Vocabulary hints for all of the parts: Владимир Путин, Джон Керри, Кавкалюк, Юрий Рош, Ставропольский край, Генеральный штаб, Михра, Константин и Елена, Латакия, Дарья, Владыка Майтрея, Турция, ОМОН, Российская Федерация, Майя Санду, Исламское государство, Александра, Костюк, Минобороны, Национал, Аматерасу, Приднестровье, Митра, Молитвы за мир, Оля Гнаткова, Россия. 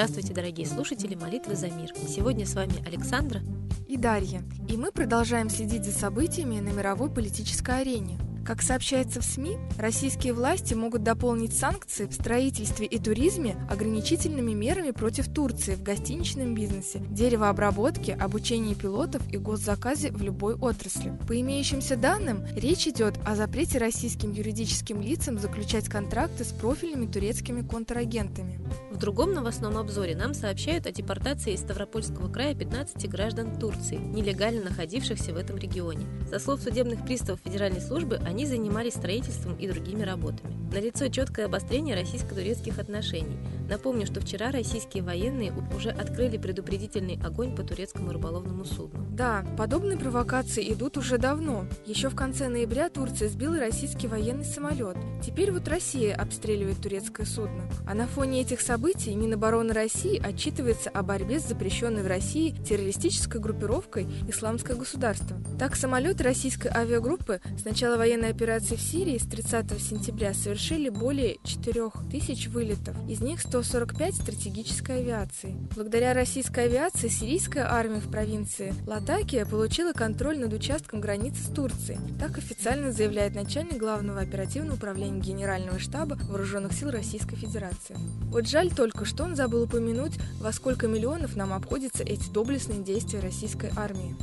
Здравствуйте, дорогие слушатели «Молитвы за мир». Сегодня с вами Александра и Дарья. И мы продолжаем следить за событиями на мировой политической арене. Как сообщается в СМИ, российские власти могут дополнить санкции в строительстве и туризме ограничительными мерами против Турции в гостиничном бизнесе, деревообработке, обучении пилотов и госзаказе в любой отрасли. По имеющимся данным, речь идет о запрете российским юридическим лицам заключать контракты с профильными турецкими контрагентами. В другом новостном обзоре нам сообщают о депортации из Ставропольского края 15 граждан Турции, нелегально находившихся в этом регионе. Со слов судебных приставов Федеральной службы, они занимались строительством и другими работами. Налицо четкое обострение российско-турецких отношений. Напомню, что вчера российские военные уже открыли предупредительный огонь по турецкому рыболовному судну. Да, подобные провокации идут уже давно. Еще в конце ноября Турция сбила российский военный самолет. Теперь вот Россия обстреливает турецкое судно. А на фоне этих событий Минобороны России отчитывается о борьбе с запрещенной в России террористической группировкой «Исламское государство». Так, самолет российской авиагруппы с начала военной операции в Сирии с 30 сентября совершили более 4000 вылетов, из них 145 стратегической авиации. Благодаря российской авиации сирийская армия в провинции Латакия получила контроль над участком границы с Турцией. Так официально заявляет начальник Главного оперативного управления Генерального штаба Вооруженных сил Российской Федерации. Вот жаль только, что он забыл упомянуть, во сколько миллионов нам обходятся эти доблестные действия российской армии.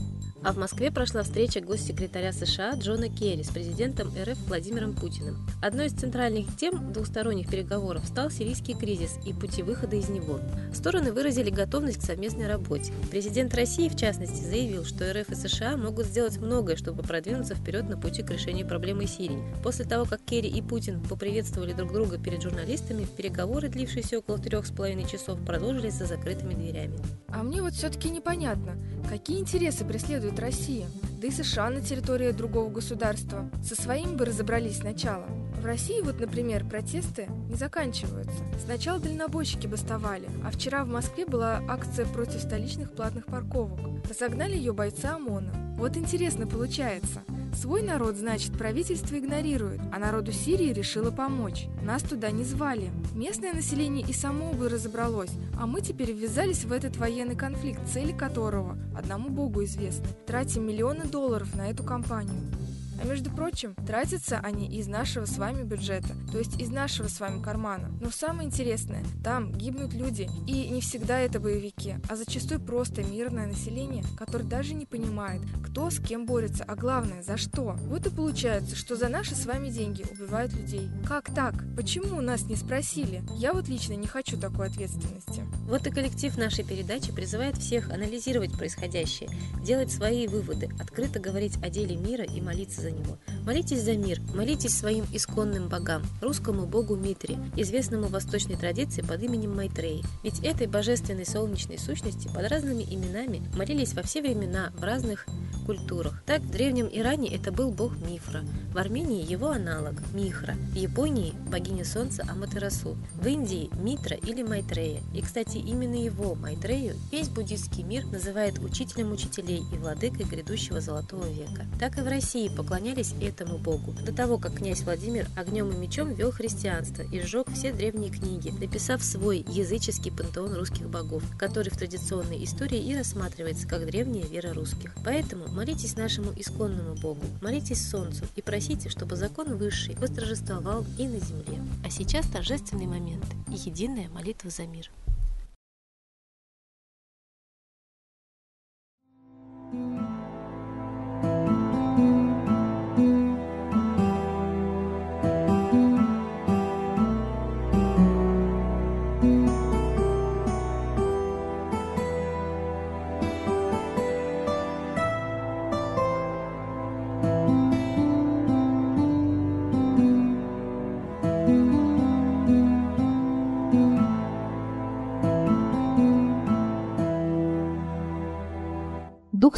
А в Москве прошла встреча госсекретаря США Джона Керри с президентом РФ Владимиром Путиным. Одной из центральных тем двусторонних переговоров стал сирийский кризис и пути выхода из него. Стороны выразили готовность к совместной работе. Президент России, в частности, заявил, что РФ и США могут сделать многое, чтобы продвинуться вперед на пути к решению проблемы Сирии. После того, как Керри и Путин поприветствовали друг друга перед журналистами, переговоры, длившиеся около 3,5 часов, продолжились за закрытыми дверями. А мне вот все-таки непонятно, какие интересы преследуют Россия, да и США на территории другого государства. Со своим бы разобрались сначала. В России вот, например, протесты не заканчиваются. Сначала дальнобойщики бастовали, а вчера в Москве была акция против столичных платных парковок. Разогнали ее бойцы ОМОНа. Вот интересно получается. Свой народ, значит, правительство игнорирует, а народу Сирии решило помочь. Нас туда не звали. Местное население и само бы разобралось, а мы теперь ввязались в этот военный конфликт, цели которого одному Богу известны. Тратим миллионы долларов на эту кампанию. А между прочим, тратятся они из нашего с вами бюджета, то есть из нашего с вами кармана. Но самое интересное, там гибнут люди, и не всегда это боевики, а зачастую просто мирное население, которое даже не понимает, кто с кем борется, а главное, за что. Вот и получается, что за наши с вами деньги убивают людей. Как так? Почему нас не спросили? Я вот лично не хочу такой ответственности. Вот и коллектив нашей передачи призывает всех анализировать происходящее, делать свои выводы, открыто говорить о деле мира и молиться за него. Молитесь за мир, молитесь своим исконным богам, русскому богу Митре, известному в восточной традиции под именем Майтреи. Ведь этой божественной солнечной сущности под разными именами молились во все времена в разных культурах. Так, в древнем Иране это был бог Михра, в Армении его аналог Михра, в Японии богиня солнца Аматерасу, в Индии Митра или Майтрея. И, кстати, именно его, Майтрею, весь буддийский мир называет учителем учителей и владыкой грядущего золотого века. Так и в России поклонялись этому богу, до того, как князь Владимир огнем и мечом вел христианство и сжег все древние книги, написав свой языческий пантеон русских богов, который в традиционной истории и рассматривается как древняя вера русских. Поэтому молитесь нашему исконному Богу, молитесь Солнцу и просите, чтобы закон высший восторжествовал и на земле. А сейчас торжественный момент и единая молитва за мир. Дух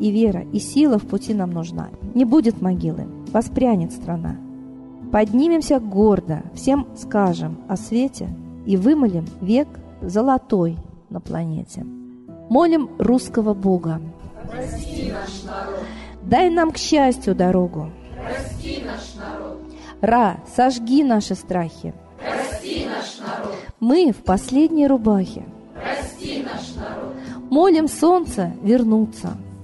И вера, и сила в пути нам нужна. Не будет могилы, воспрянет страна. Поднимемся гордо, всем скажем о свете и вымолим век золотой на планете. Молим русского Бога. Прости наш народ. Дай нам к счастью дорогу. Прости наш народ. Ра, сожги наши страхи. Прости наш народ. Мы в последней рубахе. Прости наш народ. Молим солнце вернуться.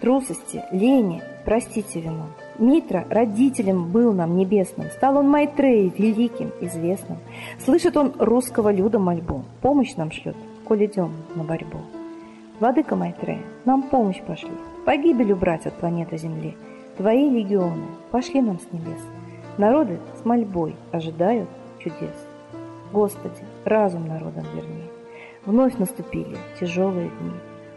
Трусости, лени, простите вину. Митра родителем был нам небесным, стал он Майтреей великим, известным. Слышит он русского люда мольбу, помощь нам шлет, коль идем на борьбу. Владыка Майтрея, нам помощь пошли, погибель убрать от планеты Земли. Твои легионы пошли нам с небес, народы с мольбой ожидают чудес. Господи, разум народам верни, вновь наступили тяжелые дни.